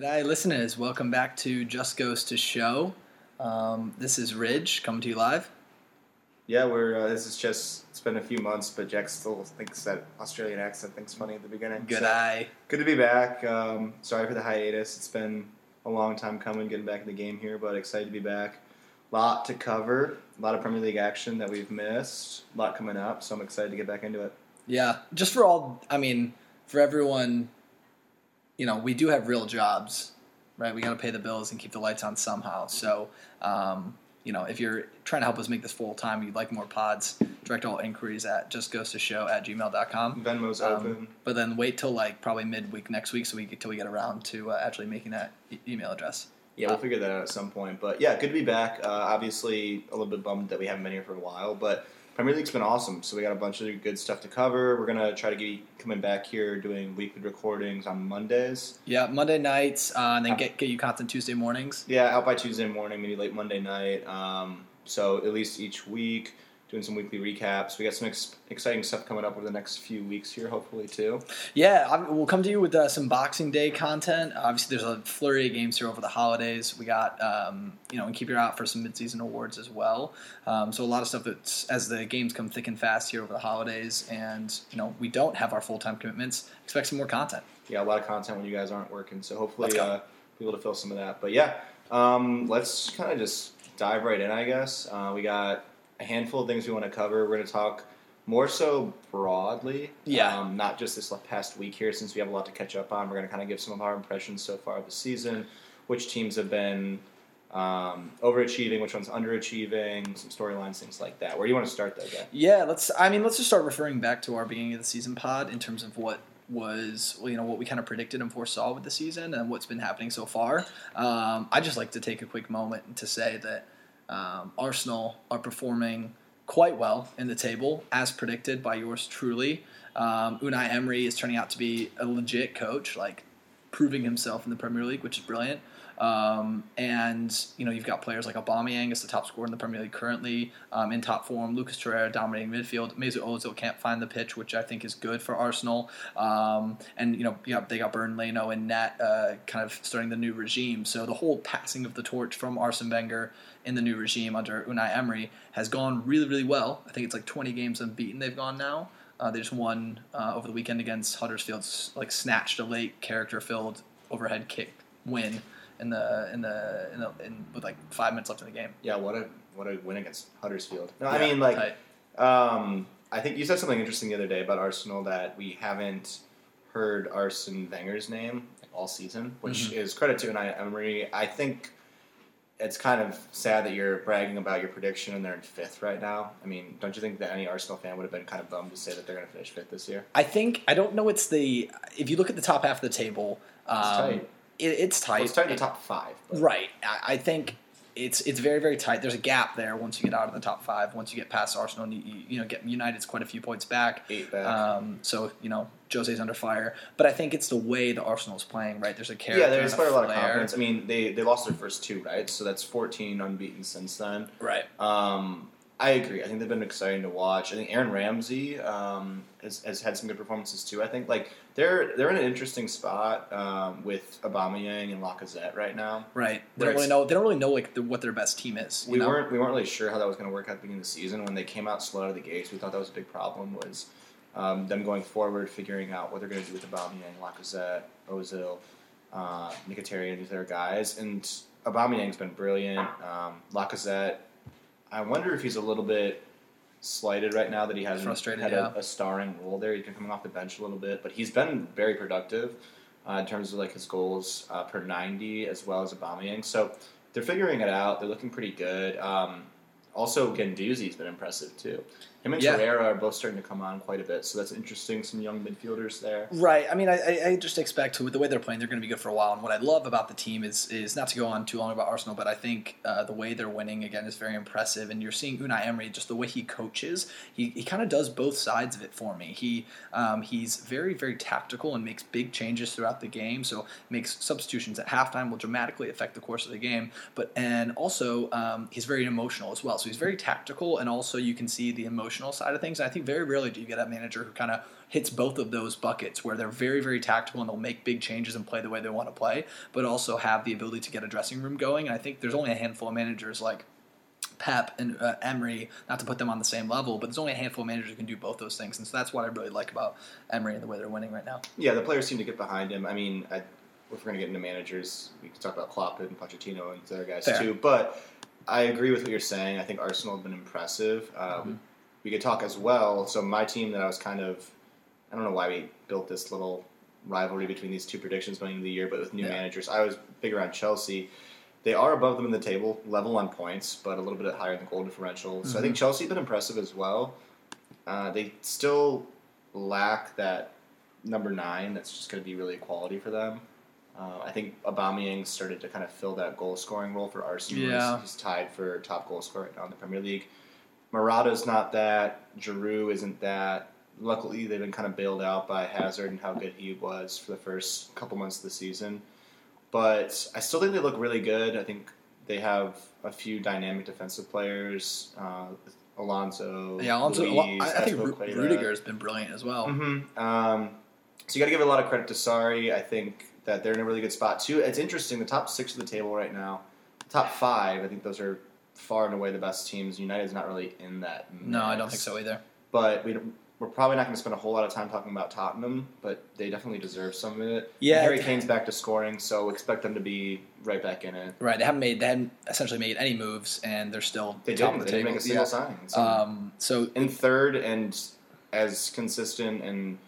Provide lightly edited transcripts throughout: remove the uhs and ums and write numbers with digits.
G'day listeners, welcome back to Just Goes to Show. This is Ridge, coming to you live. Yeah, it's been a few months, but Jack still thinks that Australian accent thing's funny at the beginning. G'day. So, good to be back. Sorry for the hiatus. It's been a long time coming, getting back in the game here, but excited to be back. Lot to cover, a lot of Premier League action that we've missed, a lot coming up, so I'm excited to get back into it. Yeah, just for everyone... You know, we do have real jobs, right? We got to pay the bills and keep the lights on somehow. So, if you're trying to help us make this full-time, you'd like more pods, direct all inquiries at justgoestoshow@gmail.com. Venmo's open. But then wait till, probably midweek next week till we get around to actually making that email address. Yeah, we'll figure that out at some point. But, yeah, good to be back. Obviously, a little bit bummed that we haven't been here for a while, but Premier League's been awesome, so we got a bunch of good stuff to cover. We're going to try to get coming back here doing weekly recordings on Mondays. Yeah, Monday nights, and then get you content Tuesday mornings. Yeah, out by Tuesday morning, maybe late Monday night. So at least each week, doing some weekly recaps. We got some exciting stuff coming up over the next few weeks here, hopefully, too. Yeah, we'll come to you with some Boxing Day content. Obviously, there's a flurry of games here over the holidays. We got, and keep your eye out for some midseason awards as well. So a lot of stuff that's, as the games come thick and fast here over the holidays, and, we don't have our full-time commitments, expect some more content. Yeah, a lot of content when you guys aren't working. So hopefully be able to fill some of that. But, yeah, let's kind of just dive right in, I guess. We got a handful of things we want to cover. We're going to talk more so broadly, not just this past week here, since we have a lot to catch up on. We're going to kind of give some of our impressions so far of the season, which teams have been overachieving, which ones underachieving, some storylines, things like that. Where do you want to start, though, Guy? Yeah, let's just start referring back to our beginning of the season pod in terms of what was, what we kind of predicted and foresaw with the season and what's been happening so far. I'd just like to take a quick moment to say that Arsenal are performing quite well in the table, as predicted by yours truly. Unai Emery is turning out to be a legit coach, proving himself in the Premier League, which is brilliant. You've got players like Aubameyang is the top scorer in the Premier League currently, in top form. Lucas Torreira dominating midfield. Mesut Ozil can't find the pitch, which I think is good for Arsenal. They got Bernd Leno and Nat kind of starting the new regime. So the whole passing of the torch from Arsene Wenger in the new regime under Unai Emery has gone really, really well. I think it's 20 games unbeaten they've gone now. They just won over the weekend against Huddersfield, snatched a late character-filled overhead kick win with 5 minutes left in the game. Yeah, what a win against Huddersfield. No, yeah, I mean I think you said something interesting the other day about Arsenal that we haven't heard Arsene Wenger's name all season, which is credit to Unai Emery. I think it's kind of sad that you're bragging about your prediction and they're in fifth right now. I mean, don't you think that any Arsenal fan would have been kind of bummed to say that they're going to finish fifth this year? If you look at the top half of the table, it's tight. It's tight. Well, it's tight in the top five. But. Right. I think it's very, very tight. There's a gap there once you get out of the top five. Once you get past Arsenal, and you get United's quite a few points back. 8 back. Jose's under fire. But I think it's the way the Arsenal's playing, right? There's a character. Yeah, there's quite a lot of confidence. I mean, they lost their first two, right? So that's 14 unbeaten since then. Right. I agree. I think they've been exciting to watch. I think Aaron Ramsey has had some good performances too. I think they're in an interesting spot with Aubameyang and Lacazette right now. Right. They don't really know what their best team is. We weren't really sure how that was going to work out at the beginning of the season. When they came out slow out of the gates, we thought that was a big problem. Was them going forward, figuring out what they're going to do with Aubameyang, Lacazette, Ozil, Mkhitaryan, these other guys. And Aubameyang's been brilliant. Lacazette. I wonder if he's a little bit slighted right now that he hasn't had a starring role there. He's been coming off the bench a little bit, but he's been very productive in terms of his goals per 90 as well as Aubameyang. So they're figuring it out. They're looking pretty good. Also, Guendouzi's been impressive too. Him and Torreira are both starting to come on quite a bit, so that's interesting. Some young midfielders there. Right. I mean, I just expect with the way they're playing, they're going to be good for a while. And what I love about the team is not to go on too long about Arsenal, but I think the way they're winning again is very impressive. And you're seeing Unai Emery, just the way he coaches, he kind of does both sides of it for me. He's very, very tactical and makes big changes throughout the game. So makes substitutions at halftime will dramatically affect the course of the game. But also he's very emotional as well. So he's very tactical, and also you can see the emotion emotional side of things. And I think very rarely do you get that manager who kind of hits both of those buckets, where they're very, very tactical and they'll make big changes and play the way they want to play, but also have the ability to get a dressing room going. And I think there's only a handful of managers like Pep and Emery, not to put them on the same level, but there's only a handful of managers who can do both those things. And so that's what I really like about Emery and the way they're winning right now. Yeah, the players seem to get behind him. I mean, if we're going to get into managers, we can talk about Klopp and Pochettino and the other guys too. But I agree with what you're saying. I think Arsenal have been impressive. We could talk as well. So my team that I was kind of, I don't know why we built this little rivalry between these two predictions going into the year, but with new managers, I was bigger on Chelsea. They are above them in the table, level on points, but a little bit higher in the goal differential. So I think Chelsea have been impressive as well. They still lack that number 9 that's just going to be really a quality for them. I think Aubameyang started to kind of fill that goal-scoring role for Arsenal. Yeah. He's tied for top goal scorer right now in the Premier League. Morata's not that. Giroud isn't that. Luckily, they've been kind of bailed out by Hazard and how good he was for the first couple months of the season. But I still think they look really good. I think they have a few dynamic defensive players. Alonso. Yeah, Alonso. Luis, I think Rudiger's been brilliant as well. So you got to give a lot of credit to Sarri. I think that they're in a really good spot, too. It's interesting. The top 6 of the table right now, the top 5, I think those are far and away the best teams. United's not really in that mix. No, I don't think so either. But we're probably not going to spend a whole lot of time talking about Tottenham, but they definitely deserve some of it. Yeah, Harry Kane's back to scoring, so expect them to be right back in it. Right, they haven't essentially made any moves, and they're still top of the table. They didn't make a single sign. So. In third and as consistent, and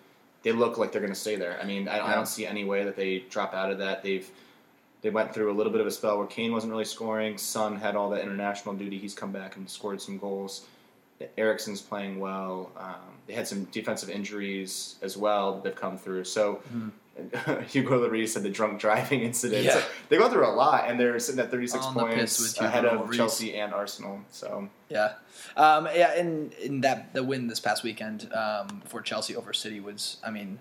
they look like they're going to stay there. I mean, I don't see any way that they drop out of that. They went through a little bit of a spell where Kane wasn't really scoring. Son had all that international duty. He's come back and scored some goals. Eriksen's playing well. They had some defensive injuries as well that they've come through. So Hugo Lloris had the drunk driving incident. Yeah. So they go through a lot, and they're sitting at 36 points ahead of Chelsea and Arsenal. So and the win this past weekend for Chelsea over City was, I mean,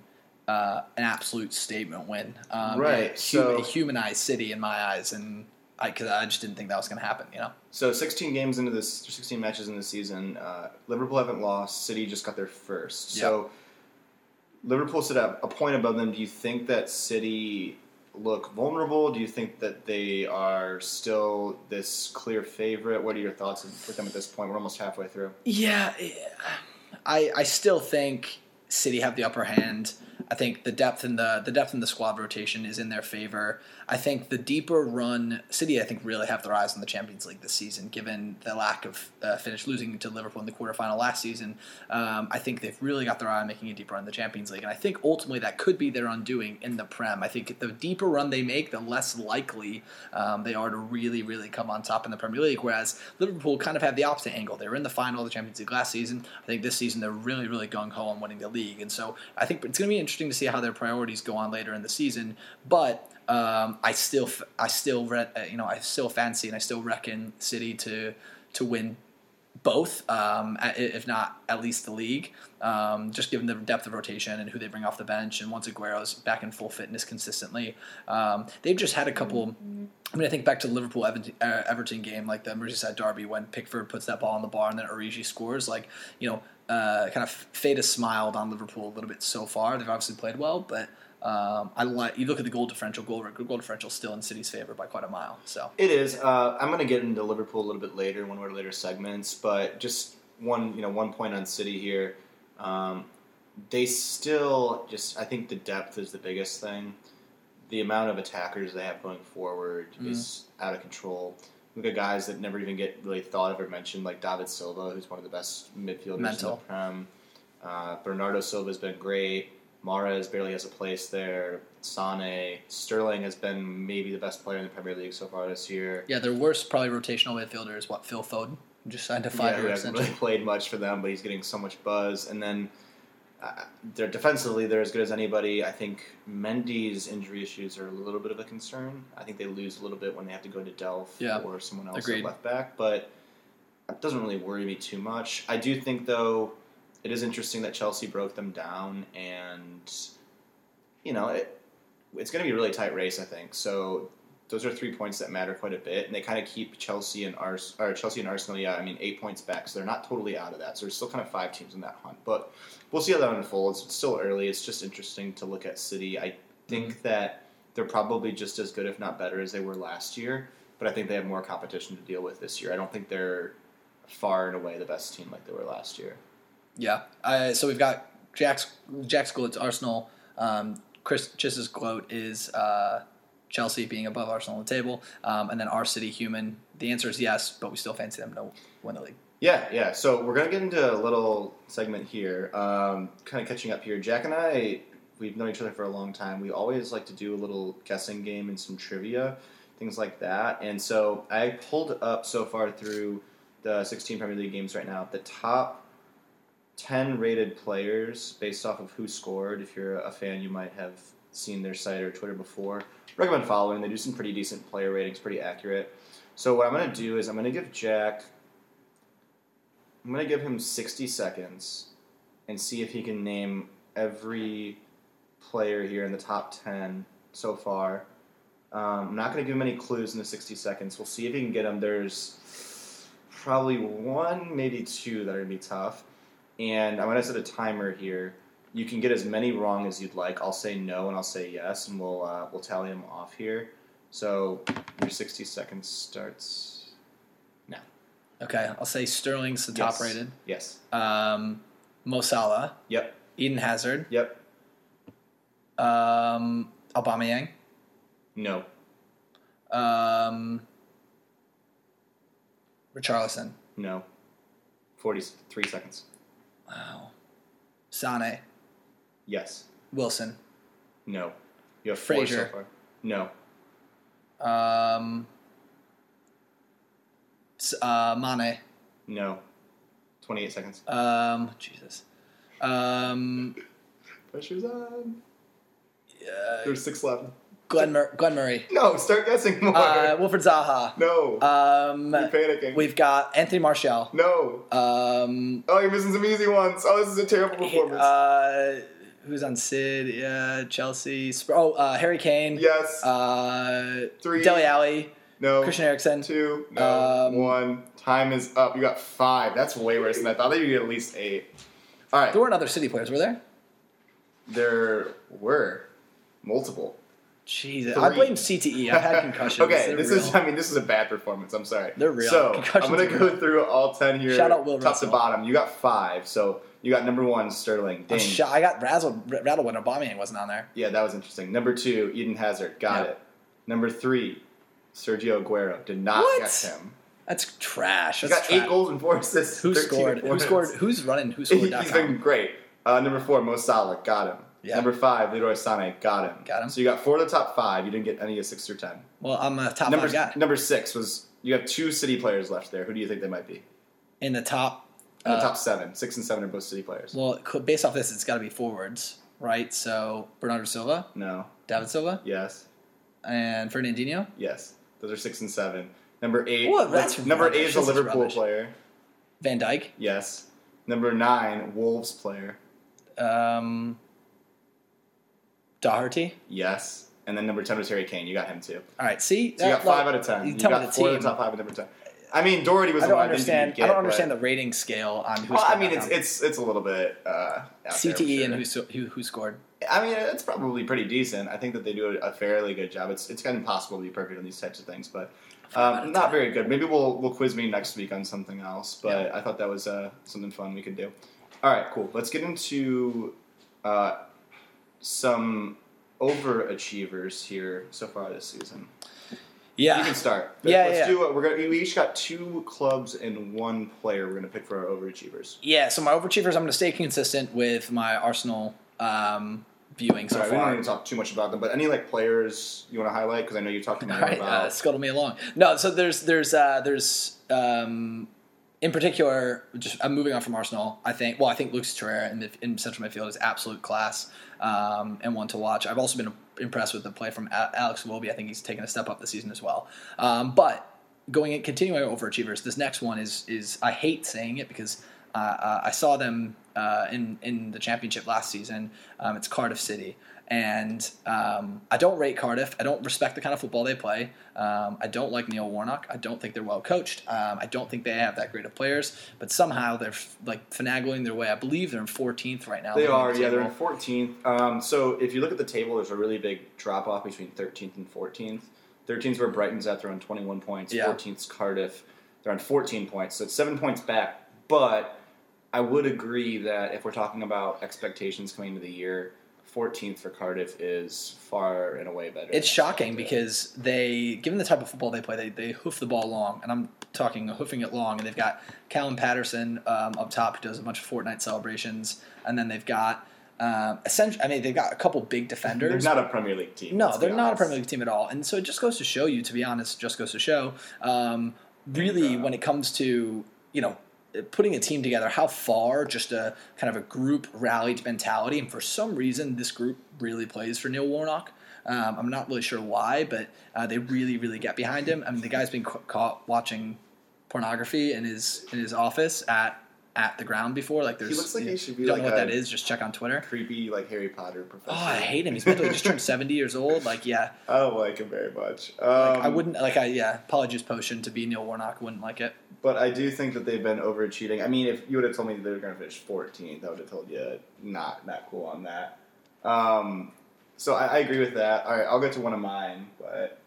an absolute statement win. Right. So humanized City in my eyes, and because I just didn't think that was going to happen, you know. So 16 matches in the season, Liverpool haven't lost. City just got their first. Yep. So Liverpool sit up a point above them. Do you think that City look vulnerable? Do you think that they are still this clear favorite? What are your thoughts with them at this point? We're almost halfway through. Yeah, I still think City have the upper hand. I think the depth in the squad rotation is in their favor. I think the deeper run City, I think, really have their eyes on the Champions League this season, given the lack of finish losing to Liverpool in the quarterfinal last season. I think they've really got their eye on making a deeper run in the Champions League, and I think ultimately that could be their undoing in the Prem. I think the deeper run they make, the less likely they are to really, really come on top in the Premier League. Whereas Liverpool kind of have the opposite angle. They were in the final of the Champions League last season. I think this season they're really, really gung ho on winning the league, and so I think it's going to be interesting to see how their priorities go on later in the season, but I still fancy and I still reckon City to win both, if not at least the league, just given the depth of rotation and who they bring off the bench, and once Aguero's back in full fitness consistently. They've just had a couple. I mean, I think back to the Liverpool-Everton game, like the Merseyside derby, when Pickford puts that ball on the bar and then Origi scores, like, you know, kind of fate has smiled on Liverpool a little bit so far. They've obviously played well, but you look at the goal differential still in City's favor by quite a mile. So it is. I'm going to get into Liverpool a little bit later, one of our later segments, but just one point on City here. They still just, I think the depth is the biggest thing. The amount of attackers they have going forward is out of control. Look at guys that never even get really thought of or mentioned, like David Silva, who's one of the best midfielders in the Prem. Bernardo Silva's been great. Mahrez barely has a place there. Sané. Sterling has been maybe the best player in the Premier League so far this year. Yeah, their worst probably rotational midfielder is Phil Foden, who just signed a 5-year extension. He hasn't really played much for them, but he's getting so much buzz. And then they're defensively, they're as good as anybody. I think Mendy's injury issues are a little bit of a concern. I think they lose a little bit when they have to go to Delph or someone else at left back, but it doesn't really worry me too much. I do think, though, it is interesting that Chelsea broke them down, and it's going to be a really tight race, I think. So those are 3 points that matter quite a bit, and they kind of keep Chelsea and Arsenal, 8 points back, so they're not totally out of that. So there's still kind of five teams in that hunt, but we'll see how that unfolds. It's still early. It's just interesting to look at City. I think that they're probably just as good, if not better, as they were last year, but I think they have more competition to deal with this year. I don't think they're far and away the best team like they were last year. Yeah. So we've got Jack's gloat's Arsenal. Chris's gloat is Chelsea being above Arsenal on the table. And then our City human, the answer is yes, but we still fancy them to win the league. Yeah. So we're going to get into a little segment here, kind of catching up here. Jack and I, we've known each other for a long time. We always like to do a little guessing game and some trivia, things like that. And so I pulled up so far through the 16 Premier League games right now, the top 10 rated players based off of who scored. If you're a fan, you might have seen their site or Twitter before. Recommend following. They do some pretty decent player ratings, pretty accurate. So what I'm going to do is I'm going to give Jack, I'm going to give him 60 seconds and see if he can name every player here in the top 10 so far. I'm not going to give him any clues in the 60 seconds. We'll see if he can get them. There's probably one, maybe two that are going to be tough. And I'm going to set a timer here. You can get as many wrong as you'd like. I'll say no and I'll say yes, and we'll tally them off here. So your 60 seconds starts now. Okay, I'll say Sterling's the top rated. Yes. Mo Salah. Yep. Eden Hazard. Yep. Aubameyang. No. Richarlison. No. 43 seconds. Wow. Sané. Yes. Wilson. No. You have Fraser. 4 so far. No. Mane. No. 28 seconds. Jesus. Pressure's on. There's 6 left. Glenn Murray. No, start guessing more. Wilfred Zaha. No. You're panicking. We've got Anthony Martial. No. You're missing some easy ones. Oh, this is a terrible performance. Who's on Sid? Yeah, Chelsea. Harry Kane. Yes. 3. Dele Alli. No. Christian Eriksen. 2. No. 1. Time is up. You got 5. That's way worse than I thought. I thought you get at least 8. All right. There weren't other City players, were there? There were multiple. Jesus, 3. I blame CTE. I've had concussions. Okay, they're real. This is a bad performance. I'm sorry. They're real. So I'm going to go through all 10 here. Shout out Will Russell. Top to bottom. You got 5. So you got number 1, Sterling. Dang. I got rattled when Aubameyang wasn't on there. Yeah, that was interesting. Number 2, Eden Hazard. Got it. Number 3, Sergio Aguero. Did not guess him. That's trash. He got 8 goals and 4 assists. Who scored? Who's running? Who scored? He's been great. Number 4, Mo Salah. Got him. Yeah. Number 5, Leroy Sané. Got him. So you got 4 of the top 5. You didn't get any of 6 through 10. Well, I'm a top 5 guy. Number 6 was, you have 2 City players left there. Who do you think they might be? In the top? In the top 7. 6 and 7 are both City players. Well, based off this, it's got to be forwards, right? So Bernardo Silva? No. David Silva? Yes. And Fernandinho? Yes. Those are 6 and 7. Number 8. Well, number eight is a Liverpool player. Van Dijk? Yes. Number 9, Wolves player. Doherty? Yes. And then number 10 was Harry Kane. You got him too. All right. See? So you got 5 out of 10. You got 4 of the top 5 at number 10. Doherty was the one that I don't understand the rating scale on who scored. It's a little bit CTE and who scored. It's probably pretty decent. I think that they do a fairly good job. It's kind of impossible to be perfect on these types of things, but not very good. Maybe we'll quiz me next week on something else, but yeah. I thought that was something fun we could do. All right, cool. Let's get into some overachievers here so far this season. Yeah. You can start. Let's do what we're going to. We each got 2 clubs and 1 player we're going to pick for our overachievers. Yeah, so my overachievers, I'm going to stay consistent with my Arsenal viewing so far. We don't even talk too much about them, but any players you want to highlight? Because I know you talked to me about. Scuttle me along. No, so there's in particular, I'm moving on from Arsenal. I think Lucas Torreira in central midfield is absolute class and one to watch. I've also been impressed with the play from Alex Iwobi. I think he's taken a step up this season as well. But continuing overachievers, this next one is I hate saying it because I saw them in the championship last season. It's Cardiff City. And I don't rate Cardiff. I don't respect the kind of football they play. I don't like Neil Warnock. I don't think they're well coached. I don't think they have that great of players. But somehow they're finagling their way. I believe they're in 14th right now. They are. Yeah, they're in 14th. So if you look at the table, there's a really big drop off between 13th and 14th. 13th is where Brighton's at. They're on 21 points. Yeah. 14th's Cardiff. They're on 14 points. So it's 7 points back. But I would agree that if we're talking about expectations coming into the year, 14th for Cardiff is far and away better. It's shocking because they, given the type of football they play, they hoof the ball long, and I'm talking hoofing it long, and they've got Callum Patterson up top who does a bunch of Fortnite celebrations, and then they've got essentially, I mean, they've got a couple big defenders. They're not a Premier League team. No, they're not a Premier League team at all, and so it just goes to show you, to be honest, just goes to show, really when it comes to, you know, putting a team together, how far just a kind of a group rallied mentality. And for some reason, this group really plays for Neil Warnock. I'm not really sure why, but they really, really get behind him. I mean, the guy's been caught watching pornography in his office at the ground before. Like, there's, he looks like he should be, you don't like know what that is, just check on Twitter. Creepy, like Harry Potter professor. Oh, I hate him. He's mentally just turned 70 years old. Like, yeah. I don't like him very much. I wouldn't, like, apologies potion to be Neil Warnock. Wouldn't like it. But I do think that they've been overachieving. I mean, if you would have told me they were going to finish 14th, I would have told you not cool on that. So I agree with that. All right, I'll get to one of mine. But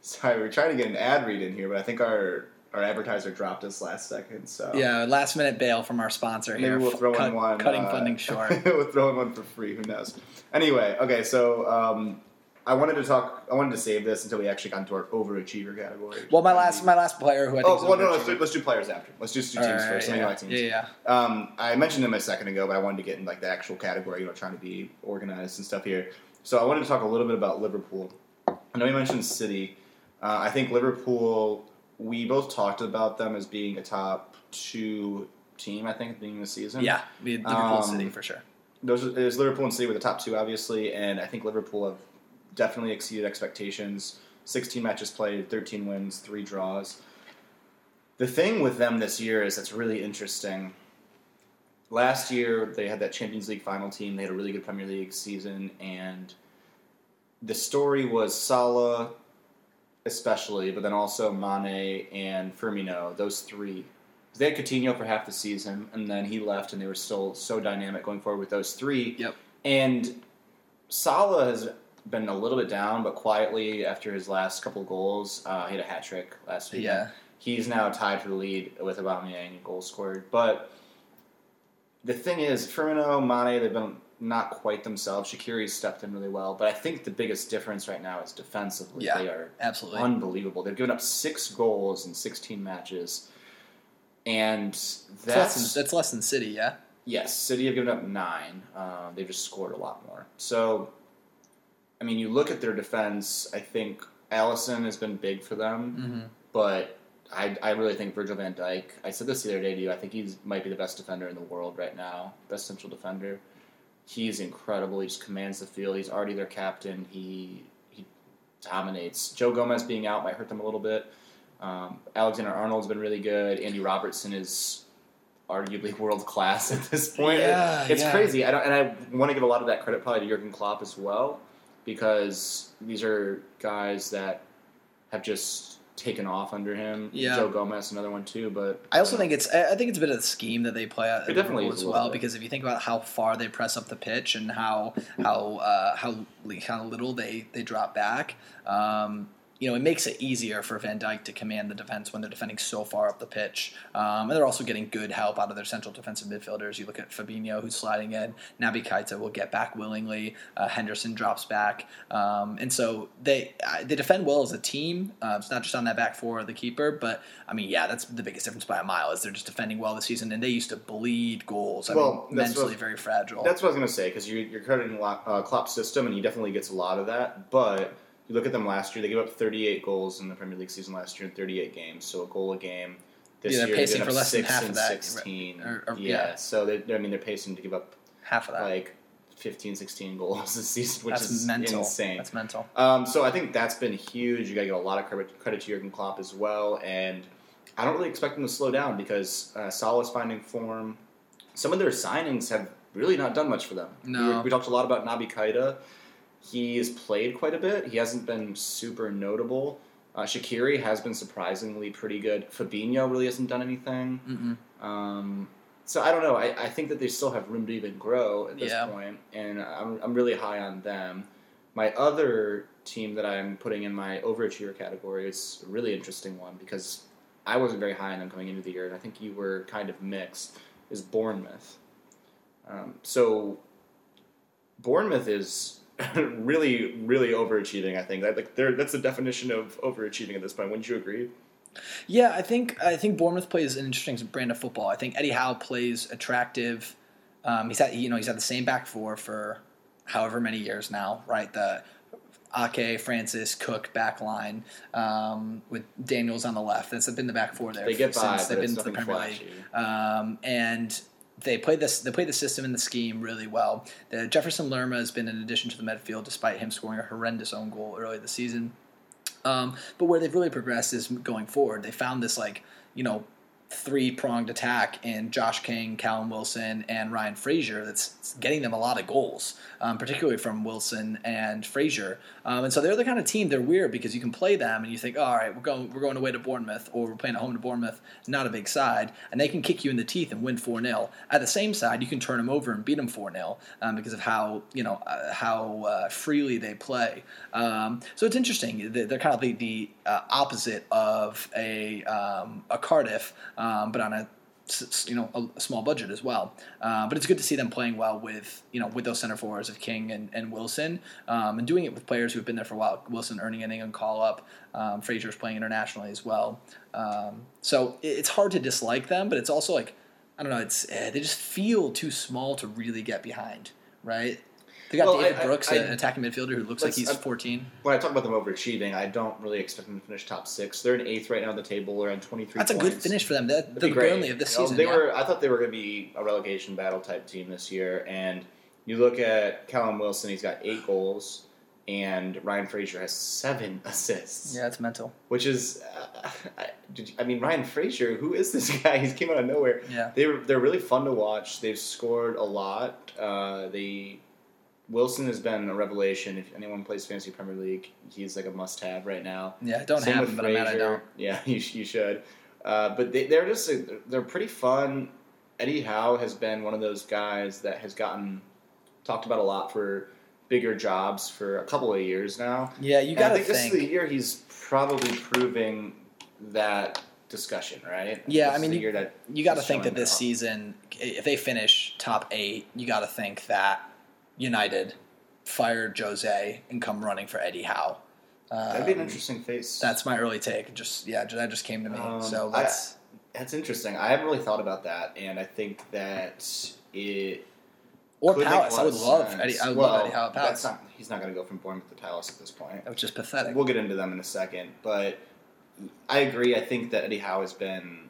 sorry, we're trying to get an ad read in here, but I think our advertiser dropped us last second, so... Yeah, last-minute bail from our sponsor here. Maybe we'll throw in one. Cutting funding short. We'll throw in one for free, who knows. Anyway, okay, so I wanted to save this until we actually got into our overachiever category. Well, my last player who I think is let's do players after. Let's just do teams first. Yeah. I mentioned them a second ago, but I wanted to get in, like, the actual category, you know, trying to be organized and stuff here. So I wanted to talk a little bit about Liverpool. I know you mentioned City. I think Liverpool... We both talked about them as being a top two team, I think, at the beginning of the season. Yeah, we had Liverpool and City for sure. There's Liverpool and City were the top two, obviously, and I think Liverpool have definitely exceeded expectations. 16 matches played, 13 wins, 3 draws. The thing with them this year is that's really interesting. Last year, they had that Champions League final team. They had a really good Premier League season, and the story was Salah... especially, but then also Mane and Firmino, those three. They had Coutinho for half the season, and then he left, and they were still so dynamic going forward with those three. Yep. And Salah has been a little bit down, but quietly after his last couple goals, he had a hat-trick last week. Yeah. He's now tied for the lead with Aubameyang, goal scored. But the thing is, Firmino, Mane, they've been not quite themselves. Shaqiri stepped in really well, but I think the biggest difference right now is defensively. Yeah, they are absolutely unbelievable. They've given up 6 goals in 16 matches, and that's less than City, yeah? Yes, City have given up 9. They've just scored a lot more. So, I mean, you look at their defense, I think Alisson has been big for them, but I really think Virgil van Dijk, I said this the other day to you, I think he might be the best defender in the world right now, best central defender. He's incredible. He just commands the field. He's already their captain. He dominates. Joe Gomez being out might hurt them a little bit. Alexander Arnold's been really good. Andy Robertson is arguably world class at this point. Yeah, it's crazy. I want to give a lot of that credit probably to Jurgen Klopp as well, because these are guys that have just taken off under him. Yeah. Joe Gomez, another one too, but... I also think it's a bit of the scheme that they play out as well, because if you think about how far they press up the pitch and how little they drop back, you know, it makes it easier for Van Dijk to command the defense when they're defending so far up the pitch. And they're also getting good help out of their central defensive midfielders. You look at Fabinho, who's sliding in. Naby Keita will get back willingly. Henderson drops back. And so they defend well as a team. It's not just on that back four or the keeper. But, I mean, yeah, that's the biggest difference by a mile is they're just defending well this season. And they used to bleed goals. I mean, mentally very fragile. That's what I was going to say, because you're crediting Klopp's system, and he definitely gets a lot of that. But... you look at them last year, they gave up 38 goals in the Premier League season last year in 38 games, so a goal a game. This year, they're pacing for less than half of that. 16. So they're pacing to give up half of that, like 15, 16 goals this season, which is insane. That's mental. So I think that's been huge. You got to give a lot of credit to Jurgen Klopp as well, and I don't really expect them to slow down because Salah's finding form. some of their signings have really not done much for them. No. We talked a lot about Naby Keita. He's played quite a bit. He hasn't been super notable. Shaqiri has been surprisingly pretty good. Fabinho really hasn't done anything. Mm-hmm. So I don't know. I think that they still have room to even grow at this point, and I'm really high on them. My other team that I'm putting in my overachiever category is a really interesting one because I wasn't very high on them coming into the year, and I think you were kind of mixed, is Bournemouth. So Bournemouth is really, really overachieving, I think. That's the definition of overachieving at this point. Wouldn't you agree? Yeah, I think Bournemouth plays an interesting brand of football. I think Eddie Howe plays attractive. He's had the same back four for however many years now, right? The Ake, Francis, Cook back line with Daniels on the left. That's been the back four there since they've been to the Premier League. And they play the system and the scheme really well. The Jefferson Lerma has been an addition to the midfield despite him scoring a horrendous own goal early this season. But where they've really progressed is going forward. They found this three-pronged attack in Josh King, Callum Wilson, and Ryan Fraser that's getting them a lot of goals, particularly from Wilson and Fraser. And so they're the kind of team, they're weird because you can play them and you think, all right, we're going away to Bournemouth, or we're playing at home to Bournemouth, not a big side, and they can kick you in the teeth and win 4-0. At the same side, you can turn them over and beat them 4-0 because of how freely they play. So it's interesting. They're kind of the opposite of a Cardiff, but on a small budget as well. But it's good to see them playing well with those center forwards of King and Wilson, and doing it with players who have been there for a while. Wilson earning an England call-up. Fraser's playing internationally as well. So it's hard to dislike them, but it's also they just feel too small to really get behind, right? They got David Brooks, an attacking midfielder who looks like he's 14. When I talk about them overachieving, I don't really expect them to finish top six. They're in eighth right now on the table. They're on 23 points. That's a good finish for them. That'd be great. Burnley of this season. I thought they were going to be a relegation battle type team this year. And you look at Callum Wilson, he's got 8 goals. And Ryan Fraser has 7 assists. Yeah, it's mental. Which is, Ryan Fraser, who is this guy? He came out of nowhere. Yeah. They're really fun to watch. They've scored a lot. Wilson has been a revelation. If anyone plays Fantasy Premier League, he's a must-have right now. Yeah, don't have him, but I'm mad I don't. Yeah, you should. But they're pretty fun. Eddie Howe has been one of those guys that has gotten talked about a lot for bigger jobs for a couple of years now. Yeah, you got to think. I think this is the year he's probably proving that discussion, right? Yeah, you got to think that this season, if they finish top 8, you got to think that United fired Jose and come running for Eddie Howe. That'd be an interesting face. That's my early take. That just came to me. That's interesting. I haven't really thought about that, and I think that it. Or Palace. I would love Eddie. I would love Eddie Howe at Palace. He's not going to go from Bournemouth to Palace at this point, which is pathetic. We'll get into them in a second, but I agree. I think that Eddie Howe has been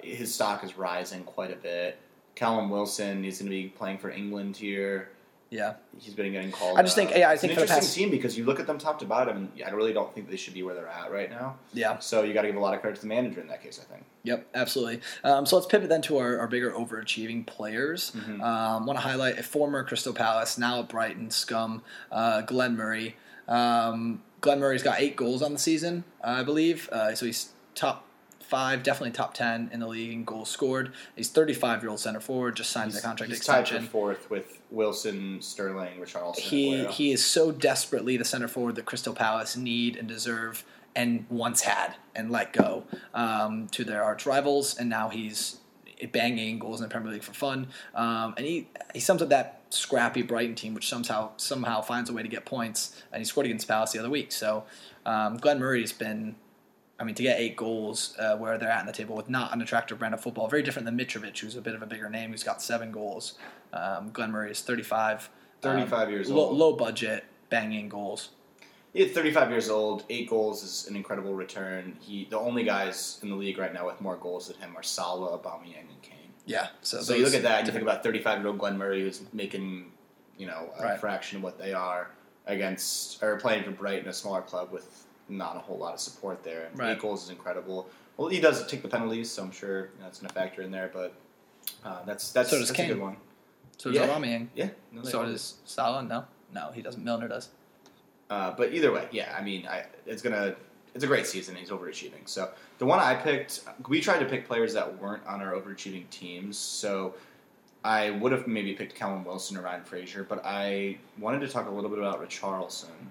his stock is rising quite a bit. Callum Wilson is going to be playing for England here. Yeah, he's been getting called. I think it's an interesting team because you look at them top to bottom, and I really don't think they should be where they're at right now. Yeah. So you got to give a lot of credit to the manager in that case, I think. Yep, absolutely. So let's pivot then to our bigger overachieving players. Mm-hmm. Want to highlight a former Crystal Palace, now at Brighton scum, Glenn Murray. Glenn Murray's got 8 goals on the season, I believe. So he's top 5, definitely top 10 in the league in goals scored. He's 35-year-old center forward, just signed the contract extension. Tied for 4th with Wilson, Sterling, Richarlison. He is so desperately the center forward that Crystal Palace need and deserve and once had and let go to their arch rivals, and now he's banging goals in the Premier League for fun. And he sums up that scrappy Brighton team, which somehow finds a way to get points, and he scored against Palace the other week. So Glenn Murray's been... to get 8 goals where they're at in the table with not an attractive brand of football, very different than Mitrović, who's a bit of a bigger name, who's got 7 goals. Glenn Murray is 35 years old. Low budget, banging goals. Yeah, 35 years old, 8 goals is an incredible return. The only guys in the league right now with more goals than him are Salah, Aubameyang, and Kane. Yeah. So you look at that and you think about 35-year-old Glenn Murray who's making a fraction of what they are against or playing for Brighton, a smaller club with not a whole lot of support there. And 8 goals is incredible. Well, he does take the penalties, so I'm sure that's going to factor in there. But That's a good one. So does Aubameyang. Yeah. No, so does Salah. No, he doesn't. Milner does. But either way, yeah. I mean, it's a great season. He's overachieving. So the one I picked, we tried to pick players that weren't on our overachieving teams. So I would have maybe picked Callum Wilson or Ryan Fraser, but I wanted to talk a little bit about Richarlison.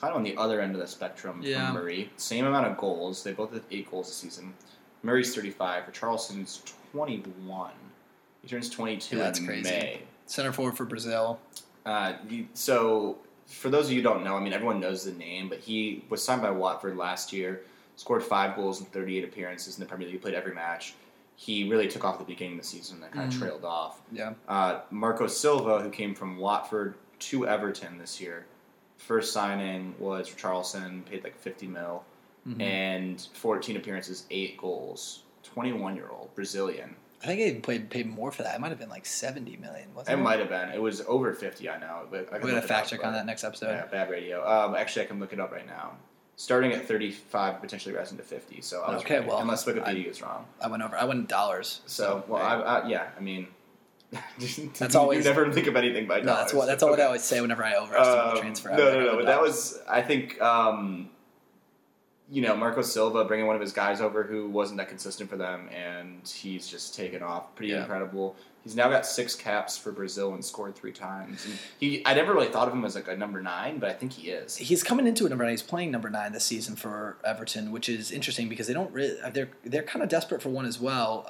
Kind of on the other end of the spectrum from Murray. Same amount of goals. They both had 8 goals this season. Murray's 35. Richarlison's 21. He turns 22 in crazy. May. Center forward for Brazil. So, for those of you who don't know, I mean, everyone knows the name, but he was signed by Watford last year, scored 5 goals in 38 appearances in the Premier League. He played every match. He really took off at the beginning of the season and kind of trailed off. Yeah. Marco Silva, who came from Watford to Everton this year, first signing was Richarlison, paid like 50 mil, and 14 appearances, 8 goals. 21-year-old, Brazilian. I think they paid more for that. It might have been like 70 million, wasn't it? It might have been. It was over 50, I know. But we're going to fact check on that next episode. Yeah, bad radio. Actually, I can look it up right now. Starting at 35, potentially rising to 50. So I was okay, right. Well, unless Wikipedia is wrong. I went in dollars. So well, right. I mean, that's always, you never think of anything by dollars. That's what I always say whenever I overestimate the transfer. No. But that was, I think, Marco Silva bringing one of his guys over who wasn't that consistent for them, and he's just taken off. Pretty incredible. He's now got 6 caps for Brazil and scored 3 times. And I never really thought of him as like a number 9, but I think he is. He's coming into a number 9. He's playing number 9 this season for Everton, which is interesting because they don't really, they're kind of desperate for one as well.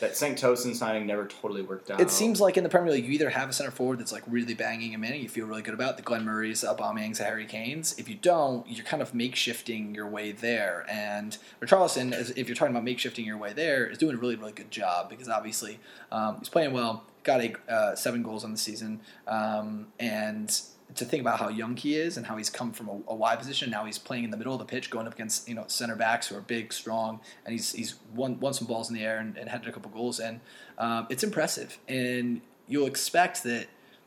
That Sankt-Tosin signing never totally worked out. It seems like in the Premier League, you either have a center forward that's like really banging him in, and you feel really good about the Glenn Murrays, the Aubameyangs, the Harry Kanes. If you don't, you're kind of makeshifting your way there. And Richarlison, if you're talking about makeshifting your way there, is doing a really, really good job because obviously he's playing well, got 7 goals on the season, and to think about how young he is and how he's come from a wide position, now he's playing in the middle of the pitch, going up against center backs who are big, strong, and he's won some balls in the air and had a couple goals, and it's impressive. And you'll expect that.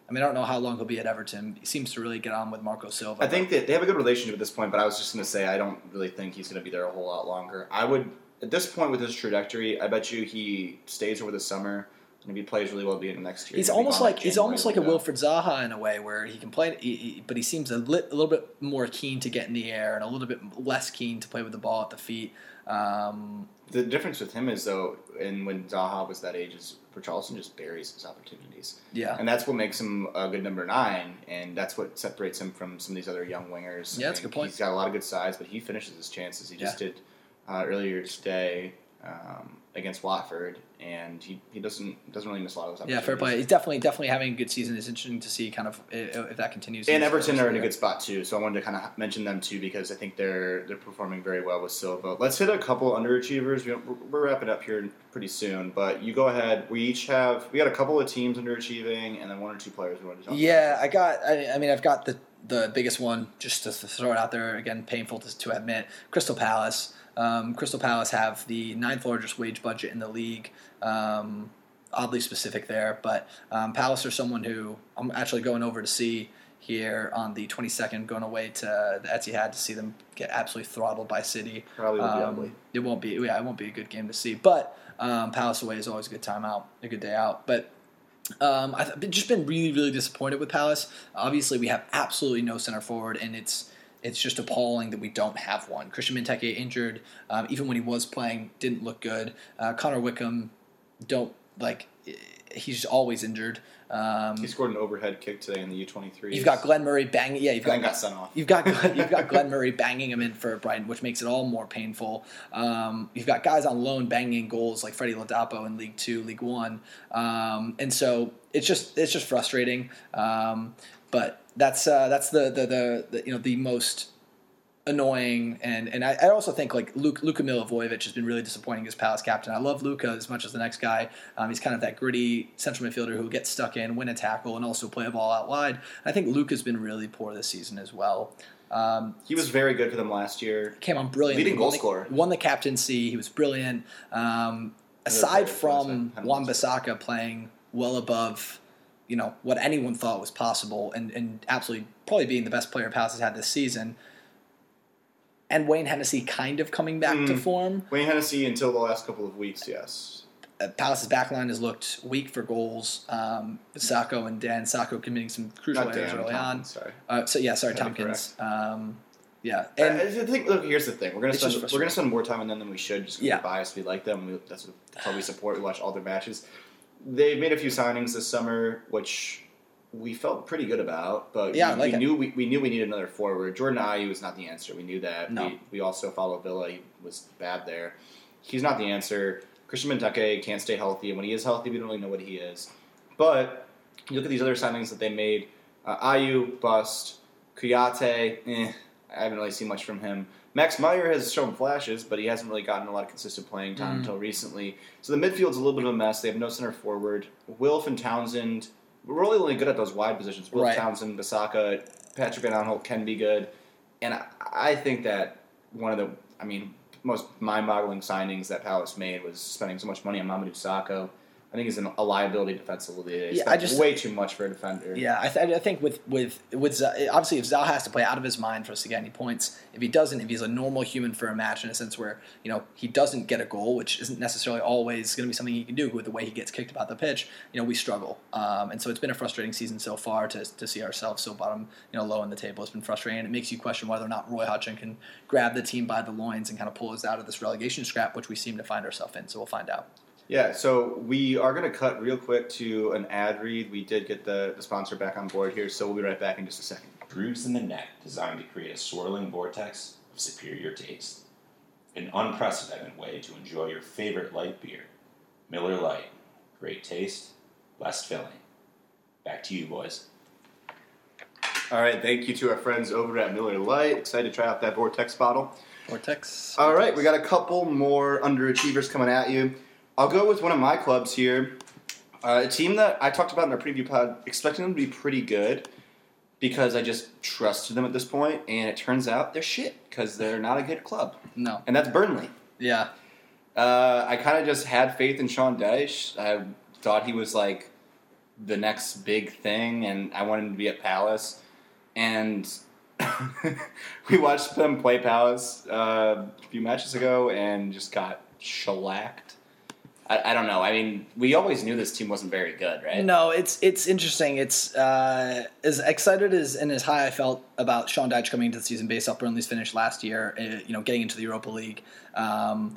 I mean, I don't know how long he'll be at Everton. He seems to really get on with Marco Silva. I think that they have a good relationship at this point, but I was just going to say I don't really think he's going to be there a whole lot longer. I would, at this point with his trajectory, I bet you he stays over the summer. And if he plays really well beginning next year, he's almost like a Wilfried Zaha in a way, where he can play, but he seems a little bit more keen to get in the air and a little bit less keen to play with the ball at the feet. The difference with him is though, and when Zaha was that age, is Richarlison just buries his opportunities. Yeah, and that's what makes him a good number 9, and that's what separates him from some of these other young wingers. Yeah, that's a good point. He's got a lot of good size, but he finishes his chances. He just did earlier today. Against Watford, and he doesn't really miss a lot of those opportunities. Yeah, fair play. He's definitely having a good season. It's interesting to see kind of if that continues. And Everton are in a good spot too, so I wanted to kind of mention them too because I think they're performing very well with Silva. Let's hit a couple underachievers. We're wrapping up here pretty soon, but you go ahead. We got a couple of teams underachieving, and then one or two players we wanted to talk about. I've got the biggest one just to throw it out there again. Painful to admit, Crystal Palace. Crystal Palace have the 9th largest wage budget in the league. Oddly specific there, but Palace are someone who I'm actually going over to see here on the 22nd, going away to the Etihad to see them get absolutely throttled by City. Probably will be ugly. It won't be. Yeah, it won't be a good game to see. But Palace away is always a good time out, a good day out. But I've just been really, really disappointed with Palace. Obviously, we have absolutely no center forward, and it's just appalling that we don't have one. Christian Benteke injured, even when he was playing, didn't look good. Connor Wickham, he's always injured. He scored an overhead kick today in the U23. You've got Glenn Murray banging. Yeah, got sent off. You've got Glenn Murray banging him in for Brighton, which makes it all more painful. You've got guys on loan banging goals like Freddie Ladapo in League 2, League 1, and so it's just frustrating. But that's the most annoying, and I also think like Luka Milivojevic has been really disappointing as Palace captain. I love Luka as much as the next guy. He's kind of that gritty central midfielder who gets stuck in, win a tackle, and also play a ball out wide. And I think Luka's been really poor this season as well. He was very good for them last year. Came on brilliant, leading goal scorer. Won the captaincy. He was brilliant. Aside from Wan-Bissaka playing well above what anyone thought was possible and absolutely probably being the best player Palace has had this season. And Wayne Hennessy kind of coming back to form. Wayne Hennessy until the last couple of weeks, yes. Palace's backline has looked weak for goals. Sakho and Dan Sakho committing some crucial errors early on. Tompkins. And I think, look, here's the thing: we're gonna spend more time on them than we should. Just because we're biased, we like them. That's how we support. We watch all their matches. They made a few signings this summer, which we felt pretty good about, but we knew we needed another forward. Jordan Ayew is not the answer. We knew that. No. We also follow Villa. He was bad there. He's not the answer. Christian Benteke can't stay healthy, and when he is healthy, we don't really know what he is. But you look at these other signings that they made. Ayew, bust. Kouyaté, I haven't really seen much from him. Max Meyer has shown flashes, but he hasn't really gotten a lot of consistent playing time until recently. So the midfield's a little bit of a mess. They have no center forward. Wilf and Townsend, we're really only good at those wide positions. Wilf, Townsend, Bissaka, Patrick Van Aanholt can be good. And I think that one of the, most mind-boggling signings that Palace made was spending so much money on Mamadou Sakho. I think he's a liability defensively. He's way too much for a defender. Yeah, I think with obviously if Zaha has to play out of his mind for us to get any points, if he doesn't, if he's a normal human for a match in a sense where he doesn't get a goal, which isn't necessarily always going to be something he can do with the way he gets kicked about the pitch, we struggle. And so it's been a frustrating season so far to see ourselves so bottom, low in the table. It's been frustrating. It makes you question whether or not Roy Hodgson can grab the team by the loins and kind of pull us out of this relegation scrap, which we seem to find ourselves in. So we'll find out. Yeah, so we are going to cut real quick to an ad read. We did get the sponsor back on board here, so we'll be right back in just a second. Grooves in the neck designed to create a swirling vortex of superior taste. An unprecedented way to enjoy your favorite light beer. Miller Lite. Great taste, less filling. Back to you, boys. All right, thank you to our friends over at Miller Lite. Excited to try out that vortex bottle. All right, we got a couple more underachievers coming at you. I'll go with one of my clubs here, a team that I talked about in our preview pod, expecting them to be pretty good because I just trusted them at this point, and it turns out they're shit because they're not a good club. No. And that's Burnley. Yeah. I kind of just had faith in Sean Dyche. I thought he was like the next big thing, and I wanted him to be at Palace. And we watched them play Palace a few matches ago and just got shellacked. I don't know. We always knew this team wasn't very good, right? No, it's interesting. It's as excited as and as high I felt about Sean Dyche coming into the season based off Burnley's finish last year, getting into the Europa League. I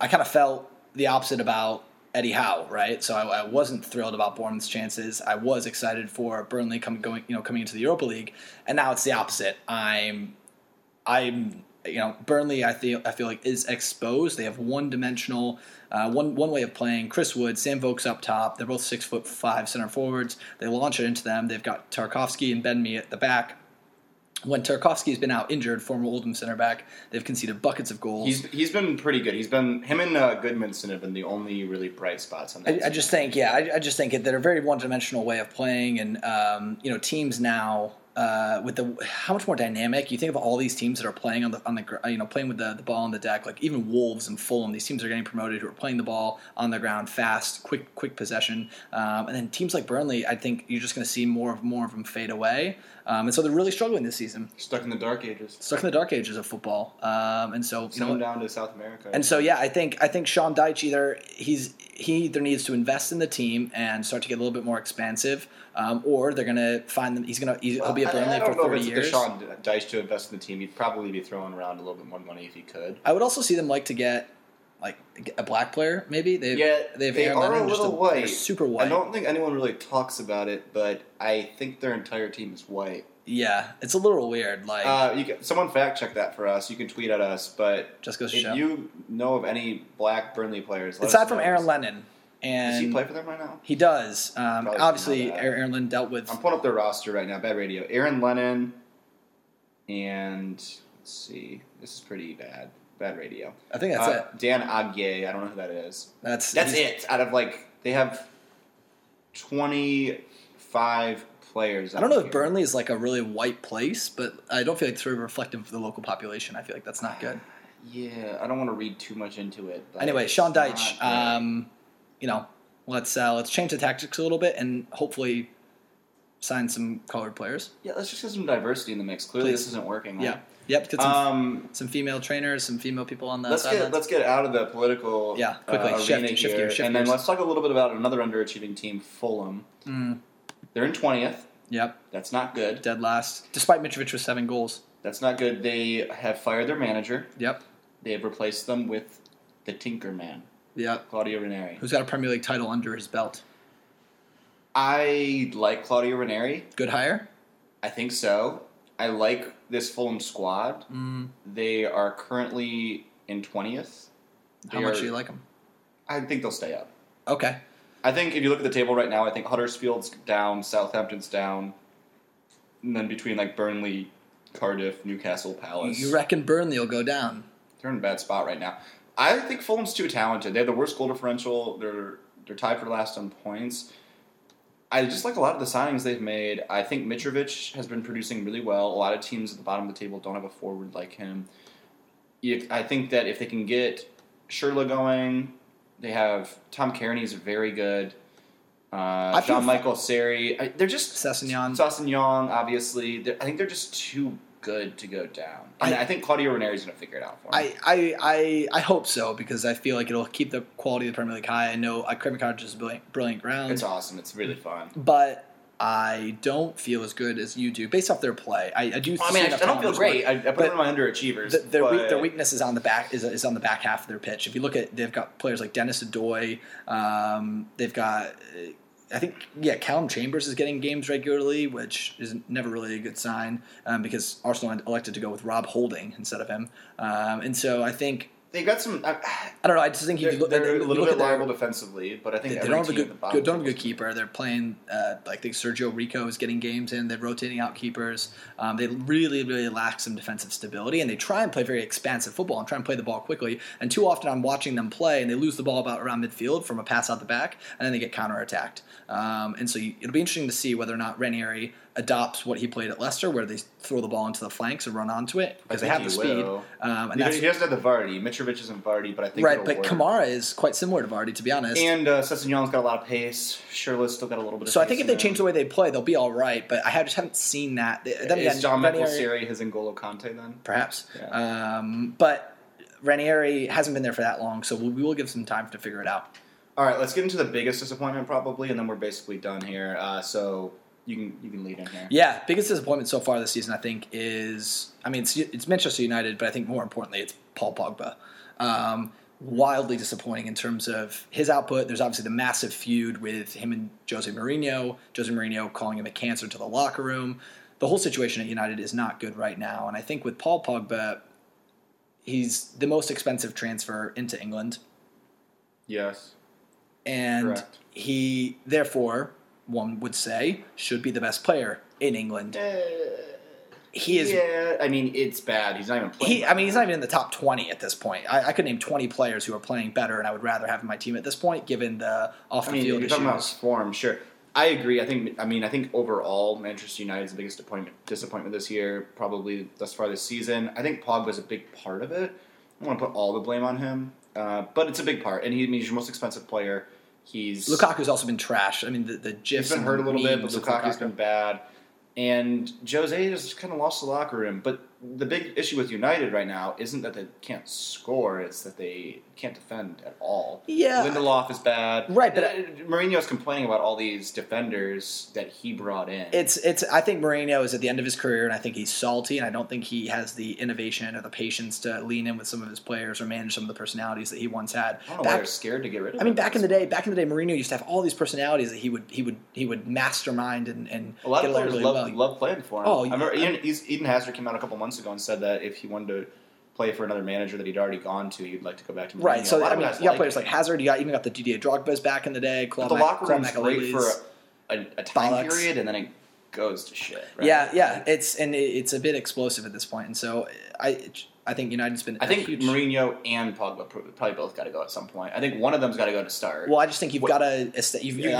kind of felt the opposite about Eddie Howe, right? So I wasn't thrilled about Bournemouth's chances. I was excited for Burnley coming into the Europa League, and now it's the opposite. I'm Burnley, I feel like, is exposed. They have one-dimensional, one way of playing. Chris Wood, Sam Vokes up top. They're both 6'5" center forwards. They launch it into them. They've got Tarkowski and Ben Mee at the back. When Tarkowski's been out injured, former Oldham center back, they've conceded buckets of goals. He's been pretty good. Him and Goodmanson have been the only really bright spots on that team. I just think that they're a very one-dimensional way of playing, and teams now. With the how much more dynamic you think of all these teams that are playing playing with the ball on the deck, like even Wolves and Fulham, these teams are getting promoted who are playing the ball on the ground fast, quick possession, and then teams like Burnley, I think you're just going to see more of them fade away, and so they're really struggling this season. Stuck in the dark ages of football, and so down to South America. And so I think Sean Dyche either needs to invest in the team and start to get a little bit more expansive, or they're going to find them. He'll be. I don't know if it's years. The Sean Dyche to invest in the team. He'd probably be throwing around a little bit more money if he could. I would also see them like to get a black player, maybe. They are a little white. They're super white. I don't think anyone really talks about it, but I think their entire team is white. Yeah, it's a little weird. Someone fact check that for us. You can tweet at us, but just goes to show. If you know of any black Burnley players, aside from Aaron Lennon. And does he play for them right now? He does. Obviously, Aaron Lennon dealt with... I'm pulling up their roster right now. Bad radio. Aaron Lennon and... Let's see. This is pretty bad. Bad radio. I think that's it. Dan Aguirre. I don't know who that is. That's it. Out of they have 25 players. I don't know if Burnley is a really white place, but I don't feel like it's really reflective of the local population. I feel like that's not good. Yeah. I don't want to read too much into it. But anyway, Sean Dyche... let's change the tactics a little bit and hopefully sign some colored players. Yeah, let's just get some diversity in the mix. Clearly, please. This isn't working. Right? Yeah. Yep, get some female trainers, some female people on the sidelines. Let's get out of the political quickly shift gears. Then let's talk a little bit about another underachieving team, Fulham. Mm. They're in 20th. Yep. That's not good. Dead last, despite Mitrović with 7 goals. That's not good. They have fired their manager. Yep. They have replaced them with the Tinkerman. Yep. Claudio Ranieri. Who's got a Premier League title under his belt. I like Claudio Ranieri. Good hire? I think so. I like this Fulham squad. Mm. They are currently in 20th. How much do you like them? I think they'll stay up. Okay. I think if you look at the table right now, I think Huddersfield's down, Southampton's down, and then between like Burnley, Cardiff, Newcastle, Palace. You reckon Burnley will go down? They're in a bad spot right now. I think Fulham's too talented. They have the worst goal differential. They're tied for last on points. I just like a lot of the signings they've made. I think Mitrović has been producing really well. A lot of teams at the bottom of the table don't have a forward like him. I think that if they can get Schürrle going, they have Tom Kearney's very good. Jean-Michael Sarri. They're just... Sessegnon, obviously. I think they're just too good to go down. And I think Claudio Ranieri's going to figure it out for him. I hope so, because I feel like it'll keep the quality of the Premier League high. I know Craven Cottage is a brilliant ground. It's awesome. It's really fun. But I don't feel as good as you do based off their play. I don't feel great. I put them on underachievers. Their weakness is on the back is on the back half of their pitch. If you look at, they've got players like Dennis Adoy. They've got, I think, Callum Chambers is getting games regularly, which is never really a good sign because Arsenal elected to go with Rob Holding instead of him. And so I think they've got some. I don't know. I just think they're a little bit liable defensively, but I think they don't have a good keeper. They're playing. I think Sergio Rico is getting games in. They're rotating out keepers. They really, really lack some defensive stability, and they try and play very expansive football and try and play the ball quickly. And too often, I'm watching them play, and they lose the ball about around midfield from a pass out the back, and then they get counterattacked. And so it'll be interesting to see whether or not Ranieri adopts what he played at Leicester, where they throw the ball into the flanks and run onto it because they have the speed. He doesn't have the Vardy. Mitrović isn't Vardy, but I think it'll work. Kamara is quite similar to Vardy, to be honest. And Sessegnon's got a lot of pace. Schürrle's still got a little bit of pace. So I think if they change the way they play, they'll be all right, but I just haven't seen that. Is Jean-Michel Sarri his N'Golo Kante then? Perhaps. Yeah. But Ranieri hasn't been there for that long, so we will give some time to figure it out. All right, let's get into the biggest disappointment probably, and then we're basically done here. So... You can lead in here. Yeah, biggest disappointment so far this season, I think, is... I mean, it's Manchester United, but I think more importantly, it's Paul Pogba. Wildly disappointing in terms of his output. There's obviously the massive feud with him and Jose Mourinho. Jose Mourinho calling him a cancer to the locker room. The whole situation at United is not good right now. And I think with Paul Pogba, he's the most expensive transfer into England. Yes. And correct. He, therefore... one would say, should be the best player in England. He is... Yeah, I mean, it's bad. He's not even playing. He's not even in the top 20 at this point. I could name 20 players who are playing better, and I would rather have my team at this point, given the off-the-field issues. Talking about form, sure. I agree. I think overall, Manchester United's the biggest disappointment this year, probably thus far this season. I think Pogba's a big part of it. I don't want to put all the blame on him, but it's a big part. And he's your most expensive player. Lukaku's also been trash. I mean, the GIFs been hurt a little bit, but Lukaku's been bad. And Jose has kind of lost the locker room. But the big issue with United right now isn't that they can't score. It's that they can't defend at all. Yeah. Lindelof is bad. Right. But Mourinho's complaining about all these defenders that he brought in. I think Mourinho is at the end of his career, and I think he's salty, and I don't think he has the innovation or the patience to lean in with some of his players or manage some of the personalities that he once had. I don't know why they're scared to get rid of him. I mean, back in the day, Mourinho used to have all these personalities that he would mastermind and a lot of players love playing for him. Oh, I remember Eden Hazard came out a couple months ago and said that if he wanted to play for another manager that he'd already gone to, he'd like to go back to Mourinho. Right, so I mean, you got players like Hazard, you even got the Didier Drogba's back in the day. But the locker room's great for a time period, and then it goes to shit. Right? Yeah, it's a bit explosive at this point, and so I think United's been... I think Mourinho and Pogba probably both got to go at some point. I think one of them's got to go to start. Well, I just think you've got to... I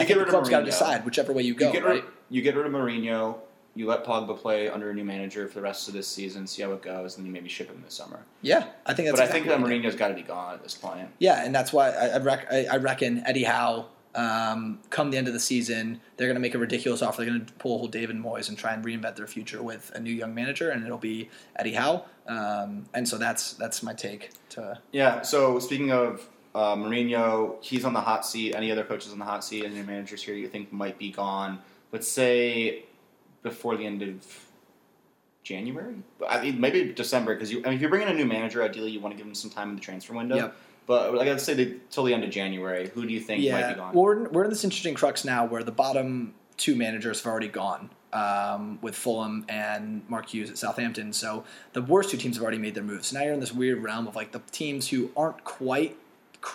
think the club's got to decide whichever way you go, right? You get rid of Mourinho... You let Pogba play under a new manager for the rest of this season, see how it goes, and then maybe ship him this summer. Yeah, I think that's... But I think that Mourinho's got to be gone at this point. Yeah, and that's why I reckon Eddie Howe Come the end of the season, they're going to make a ridiculous offer. They're going to pull David Moyes and try and reinvent their future with a new young manager, and it'll be Eddie Howe. And so that's my take. Yeah, so speaking of Mourinho, he's on the hot seat. Any other coaches on the hot seat? Any managers here you think might be gone? Let's say before the end of January? I mean, maybe December, because if you're bringing a new manager, ideally you want to give him some time in the transfer window. Yep. But like I'd say till the end of January, who do you think might be gone? Well, we're in this interesting crux now where the bottom two managers have already gone with Fulham and Mark Hughes at Southampton. So the worst two teams have already made their moves. So now you're in this weird realm of like the teams who aren't quite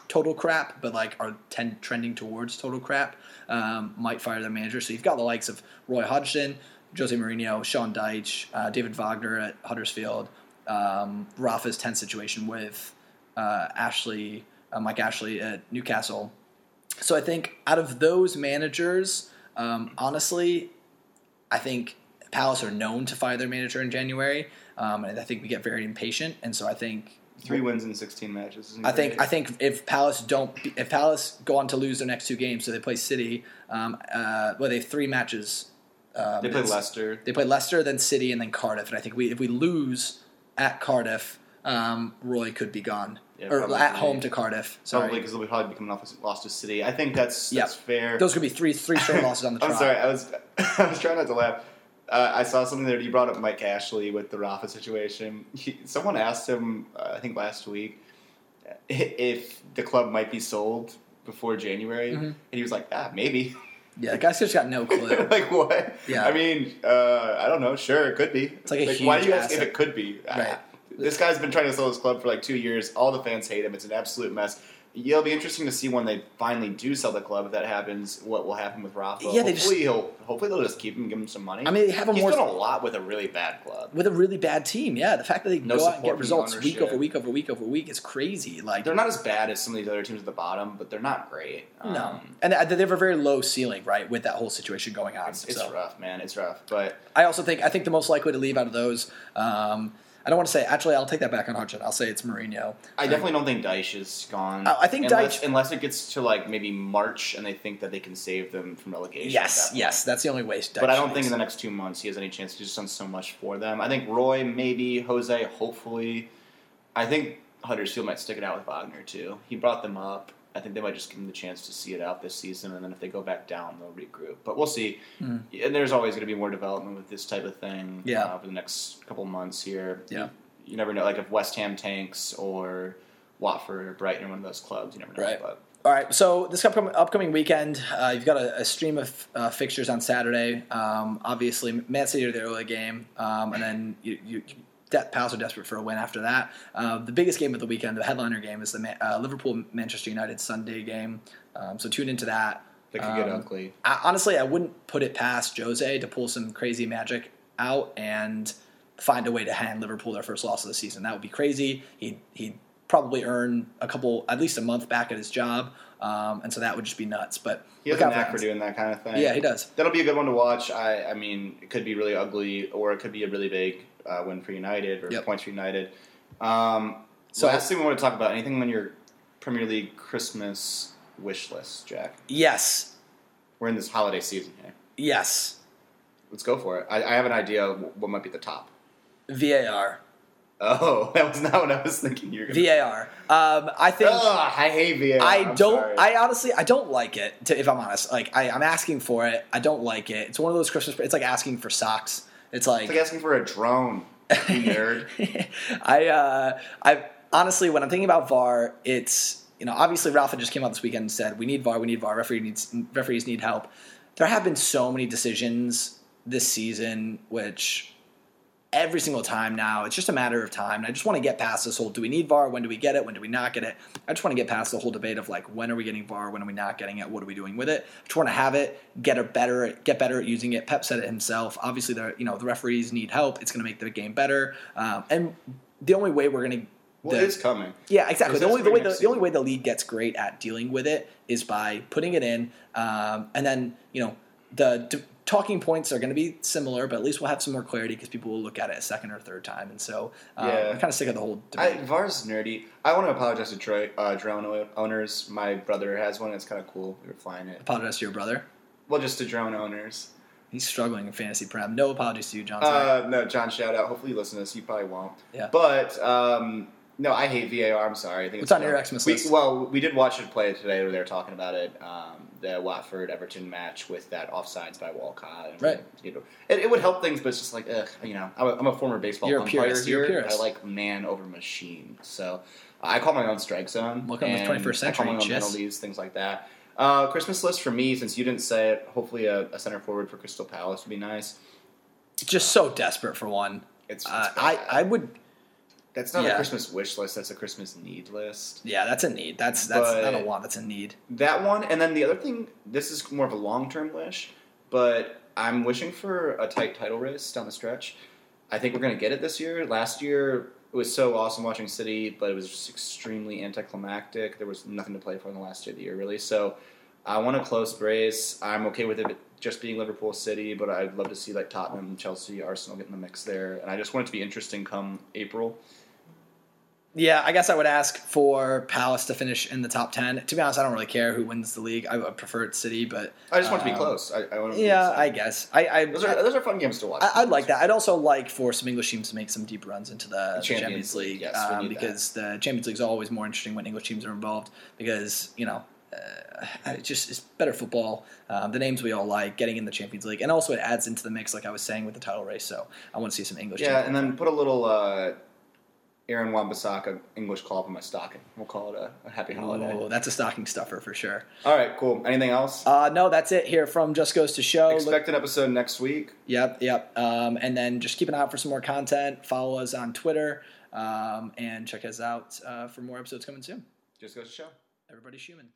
total crap, but like are trending towards total crap, might fire their manager. So you've got the likes of Roy Hodgson, Jose Mourinho, Sean Dyche, David Wagner at Huddersfield, Rafa's tense situation with Mike Ashley at Newcastle. So I think out of those managers, honestly, I think Palace are known to fire their manager in January, and I think we get very impatient. And so I think 3 wins in 16 matches. I think if Palace go on to lose their next 2 games, so they play City, they have 3 matches. They play Leicester. They play Leicester, then City, and then Cardiff. And I think if we lose at Cardiff, Roy could be gone, or at home to Cardiff. Sorry. Probably, because they'll probably be coming off a loss to City. I think that's fair. Those could be three straight losses on the trot. I'm sorry, I was trying not to laugh. I saw something that you brought up, Mike Ashley, with the Rafa situation. Someone asked him, I think last week, if the club might be sold before January, and he was like, maybe. Yeah, the guy's just got no clue. Like, what? Yeah. I mean, I don't know. Sure, it could be. It's like a huge why do you ask if it could be? Right. This guy's been trying to sell his club for like 2 years. All the fans hate him. It's an absolute mess. It'll be interesting to see when they finally do sell the club, if that happens, what will happen with Rafa. Yeah, hopefully they'll just keep him, give him some money. I mean, he's done a lot with a really bad club. With a really bad team, yeah. The fact that they go out and get results week over week is crazy. Like, they're not as bad as some of these other teams at the bottom, but they're not great. No. And they have a very low ceiling, right, with that whole situation going on. It's rough, man. It's rough. But I also think the most likely to leave out of those I don't want to say. Actually, I'll take that back on Hodgson. I'll say it's Mourinho. I definitely don't think Dyche is gone. I think Dyche, unless it gets to like maybe March and they think that they can save them from relegation. Yes, that's the only way. Dyche, but I don't think in the next 2 months he has any chance. He's just done so much for them. I think Roy, maybe Jose, hopefully. I think Huddersfield might stick it out with Wagner too. He brought them up. I think they might just give them the chance to see it out this season, and then if they go back down, they'll regroup. But we'll see. Mm. And there's always going to be more development with this type of thing over the next couple months here. Yeah. You never know. Like if West Ham tanks or Watford or Brighton or one of those clubs, you never know. Right. But. All right, so this upcoming weekend, you've got a stream of fixtures on Saturday. Obviously, Man City are the early game, and then you Palace are desperate for a win after that. The biggest game of the weekend, the headliner game, is the Liverpool-Manchester United Sunday game. So tune into that. That could get ugly. Honestly, I wouldn't put it past Jose to pull some crazy magic out and find a way to hand Liverpool their first loss of the season. That would be crazy. He'd probably earn at least a month back at his job. And so that would just be nuts. But he has a knack for doing that kind of thing. Yeah, he does. That'll be a good one to watch. I mean, it could be really ugly, or it could be a really big win for United, or points for United. So last thing we want to talk about, anything on your Premier League Christmas wish list, Jack? Yes. We're in this holiday season here. Yes. Let's go for it. I have an idea of what might be the top. VAR. Oh, that was not what I was thinking you were going to VAR. I think... Ugh, I hate VAR. I don't like it, if I'm honest. Like, I'm asking for it. I don't like it. It's one of those Christmas... It's like asking for socks. It's like asking for a drone, you nerd. I honestly, when I'm thinking about VAR, it's, obviously Rafa just came out this weekend and said, we need VAR, referees need help. There have been so many decisions this season, which every single time now, it's just a matter of time. And I just want to get past this whole, do we need VAR? When do we get it? When do we not get it? I just want to get past the whole debate of like, when are we getting VAR? When are we not getting it? What are we doing with it? I just want to have it, get better at using it. Pep said it himself. Obviously, the referees need help. It's going to make the game better. And the only way we're going to... Well, it's coming. Yeah, exactly. The only way the league gets great at dealing with it is by putting it in. And then, the talking points are going to be similar, but at least we'll have some more clarity because people will look at it a second or third time. And so I'm kind of sick of the whole debate. VAR's nerdy. I want to apologize to drone owners. My brother has one. It's kind of cool. We were flying it. Apologize to your brother? Well, just to drone owners. He's struggling in fantasy prem. No apologies to you, John. No, John, shout out. Hopefully you listen to this. You probably won't. Yeah. But, no, I hate VAR. I'm sorry. I think it's on your Xmas list? We did watch it play today where they were talking about it, the Watford-Everton match with that offsides by Walcott. And, right. You know, it would help things, but it's just like, ugh, you know, I'm a former baseball umpire here. I like man over machine. So I call my own strike zone. Welcome to the 21st century. I call my own penalties, things like that. Christmas list for me, since you didn't say it, hopefully a center forward for Crystal Palace would be nice. Just so desperate for one. I would. That's not a Christmas wish list. That's a Christmas need list. Yeah, that's a need. That's not a want. That's a need. That one, and then the other thing. This is more of a long-term wish, but I'm wishing for a tight title race down the stretch. I think we're going to get it this year. Last year, it was so awesome watching City, but it was just extremely anticlimactic. There was nothing to play for in the last day of the year, really. So I want a close race. I'm okay with it just being Liverpool, City, but I'd love to see like Tottenham, Chelsea, Arsenal get in the mix there. And I just want it to be interesting come April. Yeah, I guess I would ask for Palace to finish in the top 10. To be honest, I don't really care who wins the league. I would prefer it City, but I just want to be close. I want to be close. I guess. Those are fun games to watch. I'd like that. I'd also like for some English teams to make some deep runs into the Champions League, yes, because the Champions League is always more interesting when English teams are involved because, you know, it's better football. The names we all like, getting in the Champions League, and also it adds into the mix, like I was saying with the title race. So I want to see some English. Yeah, and then put a little Aaron Wan-Bissaka English call up in my stocking. We'll call it a happy holiday. Oh, that's a stocking stuffer for sure. All right, cool. Anything else? No, that's it here from Just Goes to Show. Expect an episode next week. Yep. And then just keep an eye out for some more content. Follow us on Twitter and check us out for more episodes coming soon. Just Goes to Show. Everybody's human.